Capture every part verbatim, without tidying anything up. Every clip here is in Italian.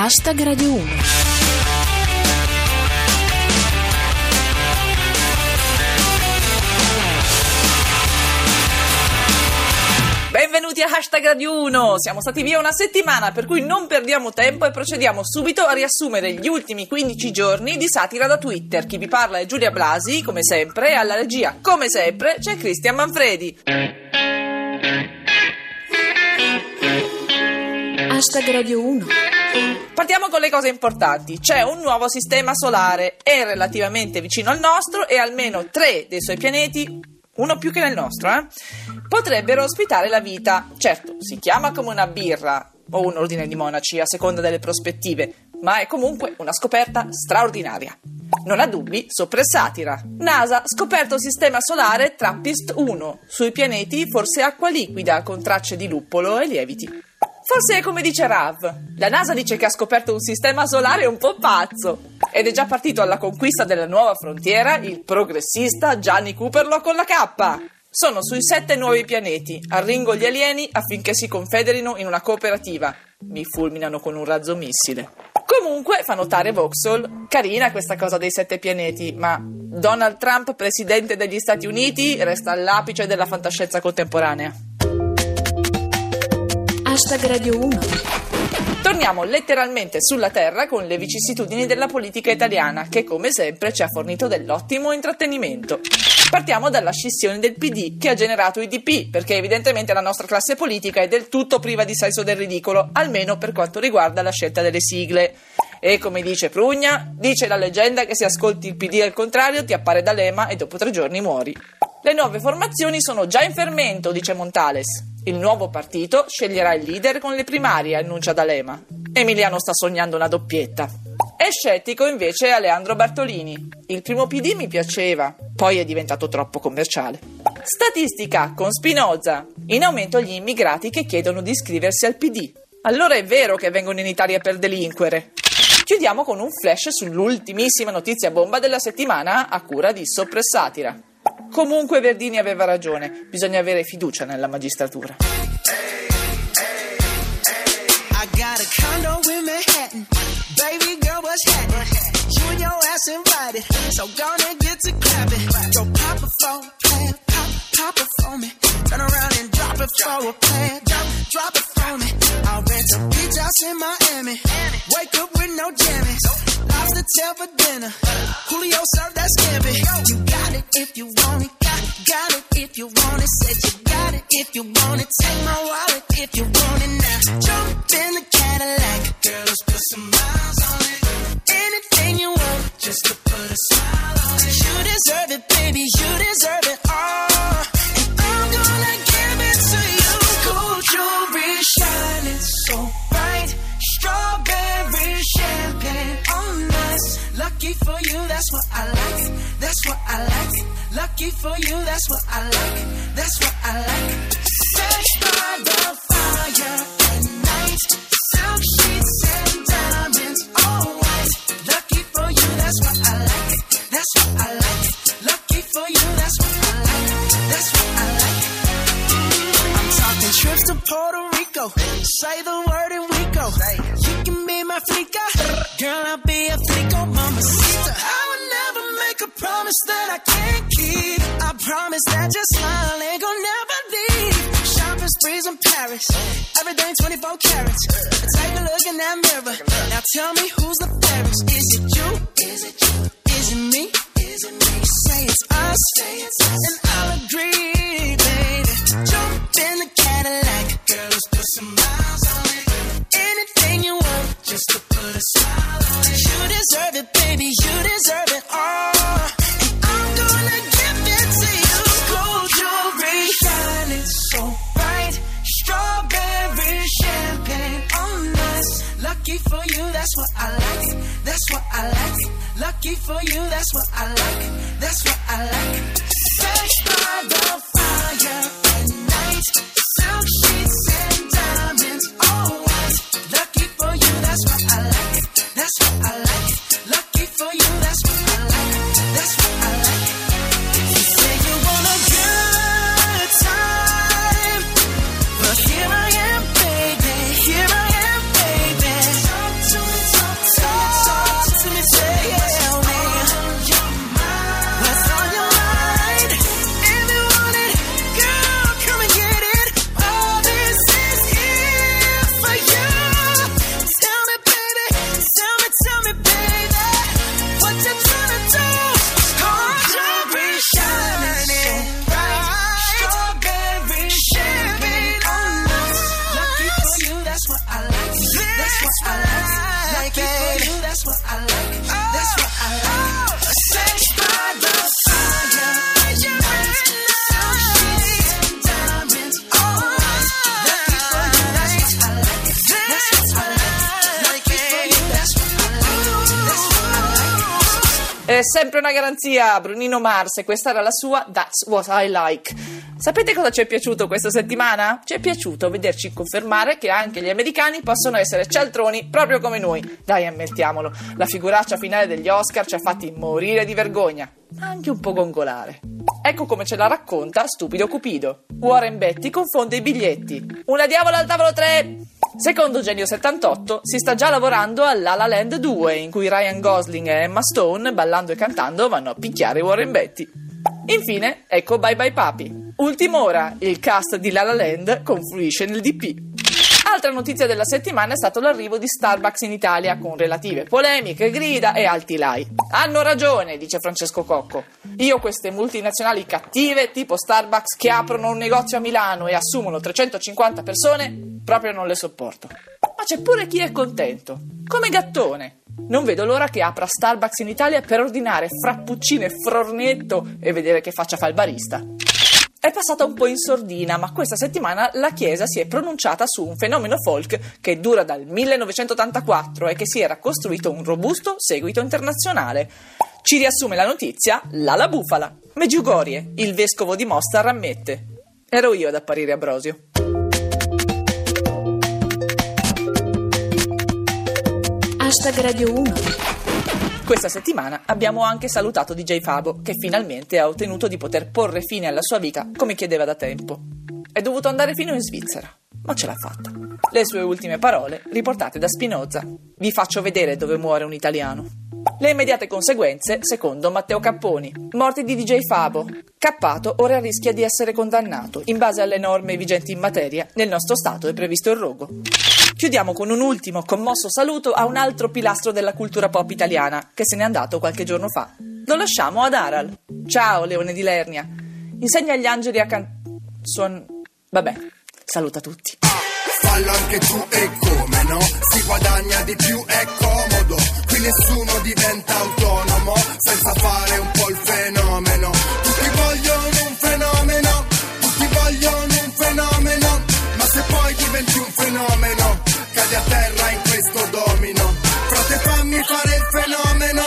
Hashtag Radio uno. Benvenuti a Hashtag Radio uno. Siamo stati via una settimana, per cui non perdiamo tempo e procediamo subito a riassumere gli ultimi quindici giorni di satira da Twitter. Chi vi parla è Giulia Blasi, come sempre, e alla regia, come sempre, c'è Cristian Manfredi. Hashtag Radio uno. Partiamo con le cose importanti. C'è un nuovo sistema solare, è relativamente vicino al nostro e almeno tre dei suoi pianeti, uno più che nel nostro, eh, potrebbero ospitare la vita. Certo, si chiama come una birra o un ordine di monaci a seconda delle prospettive, ma è comunque una scoperta straordinaria. Non ha dubbi, soppressatira. NASA, scoperto sistema solare Trappist uno, sui pianeti forse acqua liquida con tracce di luppolo e lieviti. Forse è come dice Rav. La NASA dice che ha scoperto un sistema solare un po' pazzo. Ed è già partito alla conquista della nuova frontiera il progressista Gianni Cooperlo con la K. Sono sui sette nuovi pianeti. Arringo gli alieni affinché si confederino in una cooperativa. Mi fulminano con un razzo missile. Comunque, fa notare Voxel, carina questa cosa dei sette pianeti, ma Donald Trump, presidente degli Stati Uniti, resta all'apice della fantascienza contemporanea. Radio uno. Torniamo letteralmente sulla terra con le vicissitudini della politica italiana, che come sempre ci ha fornito dell'ottimo intrattenimento. Partiamo dalla scissione del P D, che ha generato i D P, perché evidentemente la nostra classe politica è del tutto priva di senso del ridicolo, almeno per quanto riguarda la scelta delle sigle. E come dice Prugna, dice la leggenda che se ascolti il P D al contrario ti appare D'Alema e dopo tre giorni muori. Le nuove formazioni sono già in fermento, dice Montales. Il nuovo partito sceglierà il leader con le primarie, annuncia D'Alema. Emiliano sta sognando una doppietta. È scettico invece Aleandro Bartolini. Il primo P D mi piaceva, poi è diventato troppo commerciale. Statistica con Spinoza. In aumento gli immigrati che chiedono di iscriversi al P D. Allora è vero che vengono in Italia per delinquere. Chiudiamo con un flash sull'ultimissima notizia bomba della settimana a cura di Soppressatira. Comunque Verdini aveva ragione, bisogna avere fiducia nella magistratura. If you want it, got, got it, if you want it, said you got it, if you want it, take my wallet, if you want it now, jump in the Cadillac, girl, let's put some miles on it, anything you want, just to put a smile on it, you deserve it, baby, you deserve it all, and I'm gonna give it to you, gold jewelry shining so bright, strawberry champagne on us, lucky for you, that's what I like, that's what I like. Lucky for you, that's what I like, that's what I like. Sex by the fire at night, silk sheets and diamonds all white. Lucky for you, that's what I like, that's what I like. Lucky for you, that's what I like, that's what I like. I'm talking trips to Puerto Rico, say the word and we go. You can be my flica, girl, I'll be a flico, mama, sister. I would never make a promise that I can't keep. I promise that your smile ain't gon' never leave. Shopping sprees in Paris, everything twenty-four carats. Take a look in that mirror. Now tell me who's the fairest? Is it you? Is it you? Is it me? Is it me? Say it's us, say it's us, and I'll agree, baby. Jump in the Cadillac, girl, let's put some miles on it. Anything you want, just to put a smile on it. You deserve it, baby. You deserve it all. Lucky for you, that's what I like, that's what I like. Sex by the fire at night, silk sheets and diamonds all white. Lucky for you, that's what I like, that's what I like. Lucky for you, that's what I like, that's what I like. You say you want a good time, but here I am, baby, here I am, baby. Talk to me. è sempre una garanzia. Bruno Mars, e questa era la sua That's What I Like. Sapete cosa ci è piaciuto questa settimana? Ci è piaciuto vederci confermare che anche gli americani possono essere cialtroni proprio come noi. Dai, ammettiamolo, la figuraccia finale degli Oscar ci ha fatti morire di vergogna, ma anche un po' gongolare. Ecco come ce la racconta Stupido Cupido. Warren Beatty confonde i biglietti. Una diavola al tavolo tre! Secondo Genio settantotto si sta già lavorando a La La Land due, in cui Ryan Gosling e Emma Stone, ballando e cantando, vanno a picchiare Warren Beatty. Infine, ecco Bye Bye Papi. Ultima ora, il cast di La La Land confluisce nel D P. Altra notizia della settimana è stato l'arrivo di Starbucks in Italia, con relative polemiche, grida e altilai. Hanno ragione, dice Francesco Cocco. Io queste multinazionali cattive, tipo Starbucks, che aprono un negozio a Milano e assumono trecentocinquanta persone, proprio non le sopporto. Ma c'è pure chi è contento, come Gattone. Non vedo l'ora che apra Starbucks in Italia per ordinare frappuccino e frornetto e vedere che faccia fa il barista. È passata un po' in sordina, ma questa settimana la Chiesa si è pronunciata su un fenomeno folk che dura dal millenovecentottantaquattro e che si era costruito un robusto seguito internazionale. Ci riassume la notizia Lala Bufala. Medjugorje, il vescovo di Mostar ammette. Ero io ad apparire a Brosio. Hashtag Radio uno. Questa settimana abbiamo anche salutato D J Fabo, che finalmente ha ottenuto di poter porre fine alla sua vita come chiedeva da tempo. È dovuto andare fino in Svizzera, ma ce l'ha fatta. Le sue ultime parole riportate da Spinoza. Vi faccio vedere dove muore un italiano. Le immediate conseguenze, secondo Matteo Capponi. Morte di D J Fabo. Cappato ora rischia di essere condannato. In base alle norme vigenti in materia, nel nostro Stato è previsto il rogo. Chiudiamo con un ultimo commosso saluto a un altro pilastro della cultura pop italiana, che se n'è andato qualche giorno fa. Lo lasciamo ad Aral. Ciao, Leone di Lernia. Insegna agli angeli a can... Suon... Vabbè, saluta tutti. Fallo anche tu e come no, si guadagna di più, è comodo, qui nessuno diventa autonomo, senza fare un po' il fenomeno, tutti vogliono un fenomeno, tutti vogliono un fenomeno, ma se poi diventi un fenomeno, cadi a terra in questo domino, frate fammi fare il fenomeno,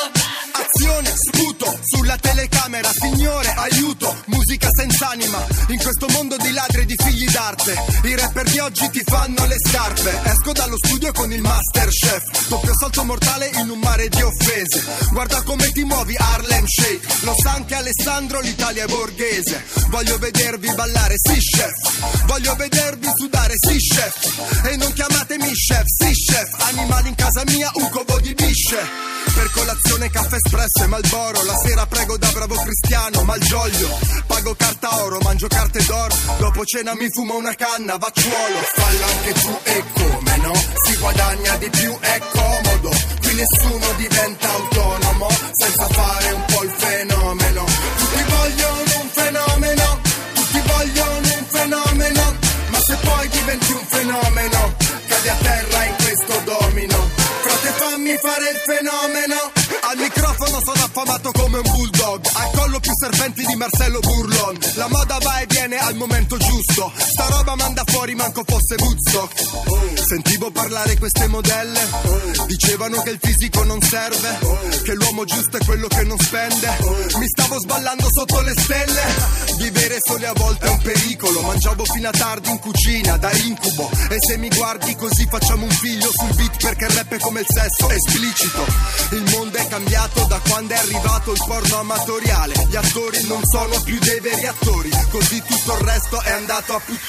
azione, sputo, sulla telecamera, signore, aiuto, musica senza anima, in questo mondo di ladri e di figli d'arte, i rapper di oggi ti fanno le scarpe, esco dallo studio con il master chef, doppio salto mortale in un mare di offese, guarda come ti muovi Harlem Shake, lo sa anche Alessandro, l'Italia è borghese, voglio vedervi ballare, sì chef, voglio vedervi sudare, sì chef, e non chiamatemi chef, sì chef, animali in casa mia, un covo di bisce, per colazione caffè espresso e Malboro, la sera prego da bravo cristiano, malgioglio, pago carta oro, mangio carte d'oro, dopo cena mi fumo una canna, vacciuolo, fallo anche tu e come no, si guadagna di più, è comodo, qui nessuno diventa autonomo, senza fare un po' il fenomeno, tutti vogliono un fenomeno, tutti vogliono un fenomeno, ma se poi diventi un fenomeno, cadi a terra in questo domino, frate fammi fare il fenomeno. Al microfono sono affamato come un bulldog, al collo più serpenti di Marcello Burlon, la moda va e viene al momento giusto, sta roba manda fuori manco fosse Woodstock. Sentivo parlare queste modelle, dicevano che il fisico non serve, che l'uomo giusto è quello che non spende, mi stavo sballando sotto le stelle, vivere sole a volte è un pericolo, mangiavo fino a tardi in cucina da incubo, e se mi guardi così facciamo un figlio sul beat, perché il rap è come il sesso, esplicito, il mondo è cambiato, cambiato da quando è arrivato il porno amatoriale, gli attori non sono più dei veri attori, così tutto il resto è andato a putt...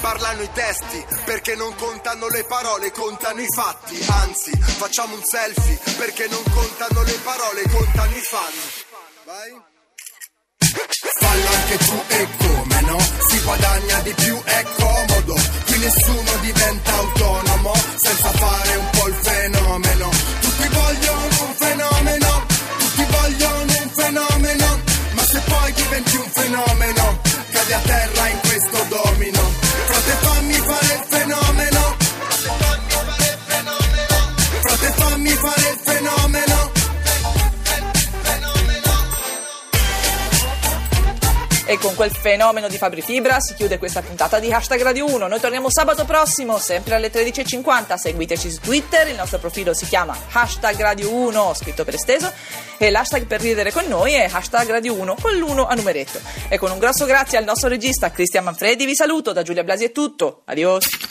Parlano i testi, perché non contano le parole, contano i fatti, anzi, facciamo un selfie, perché non contano le parole, contano i fan. Vai. Fallo anche tu e come no, si guadagna di più, è comodo, qui nessuno diventa autonomo, senza fare un po' il fenomeno, tutti vogliono un fenomeno, tutti vogliono un fenomeno, ma se poi diventi un fenomeno, cadi a terra in questo domino, frate fammi fare il fenomeno, frate fammi fare il fenomeno. E con quel fenomeno di Fabri Fibra si chiude questa puntata di Hashtag Radio uno. Noi torniamo sabato prossimo, sempre alle tredici e cinquanta. Seguiteci su Twitter, il nostro profilo si chiama Hashtag Radio uno, scritto per esteso, e l'hashtag per ridere con noi è Hashtag Radio uno, con l'uno a numeretto. E con un grosso grazie al nostro regista Cristian Manfredi vi saluto. Da Giulia Blasi è tutto, adios.